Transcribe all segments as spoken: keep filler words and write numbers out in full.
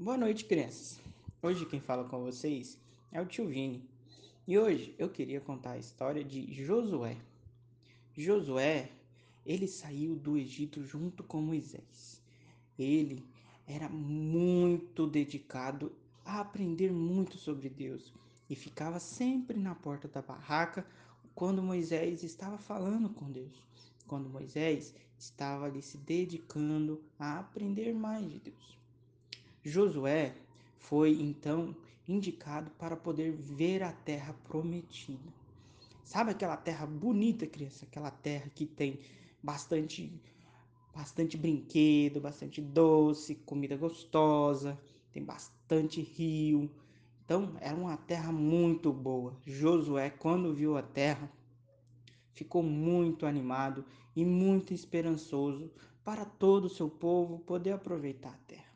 Boa noite, crianças. Hoje quem fala com vocês é o tio Vini. E hoje eu queria contar a história de Josué. Josué, ele saiu do Egito junto com Moisés. Ele era muito dedicado a aprender muito sobre Deus e ficava sempre na porta da barraca quando Moisés estava falando com Deus, quando Moisés estava ali se dedicando a aprender mais de Deus. Josué foi, então, indicado para poder ver a terra prometida. Sabe aquela terra bonita, criança? Aquela terra que tem bastante, bastante brinquedo, bastante doce, comida gostosa, tem bastante rio. Então, era uma terra muito boa. Josué, quando viu a terra, ficou muito animado e muito esperançoso para todo o seu povo poder aproveitar a terra.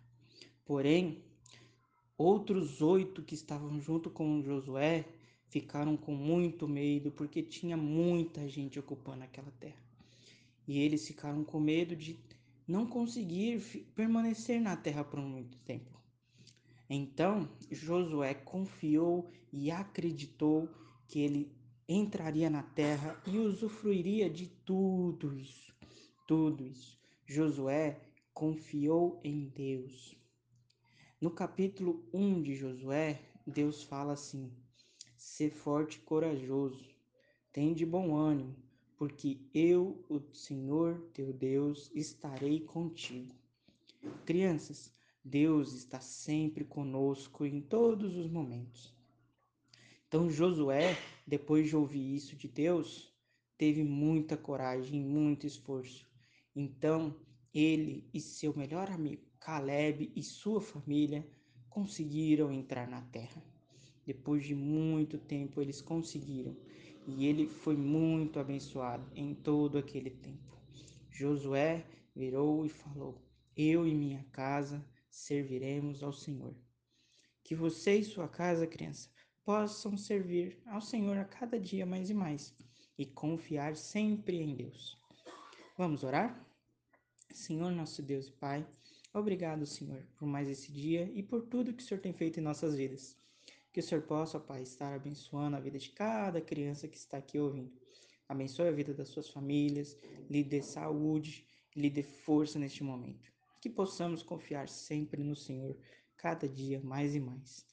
Porém, outros oito que estavam junto com Josué ficaram com muito medo, porque tinha muita gente ocupando aquela terra. E eles ficaram com medo de não conseguir permanecer na terra por muito tempo. Então, Josué confiou e acreditou que ele entraria na terra e usufruiria de tudo isso. Tudo isso. Josué confiou em Deus. No capítulo um de Josué, Deus fala assim: "Sê forte e corajoso, tende bom ânimo, porque eu, o Senhor teu Deus, estarei contigo." Crianças, Deus está sempre conosco em todos os momentos. Então Josué, depois de ouvir isso de Deus, teve muita coragem, muito esforço. Então, ele e seu melhor amigo, Caleb, e sua família conseguiram entrar na terra. Depois de muito tempo, eles conseguiram. E ele foi muito abençoado em todo aquele tempo. Josué virou e falou: "Eu e minha casa serviremos ao Senhor." Que você e sua casa, criança, possam servir ao Senhor a cada dia mais e mais. E confiar sempre em Deus. Vamos orar? Senhor, nosso Deus e Pai, obrigado, Senhor, por mais esse dia e por tudo que o Senhor tem feito em nossas vidas. Que o Senhor possa, Pai, estar abençoando a vida de cada criança que está aqui ouvindo. Abençoe a vida das suas famílias, lhe dê saúde, lhe dê força neste momento. Que possamos confiar sempre no Senhor, cada dia mais e mais.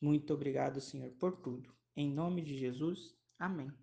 Muito obrigado, Senhor, por tudo. Em nome de Jesus, amém.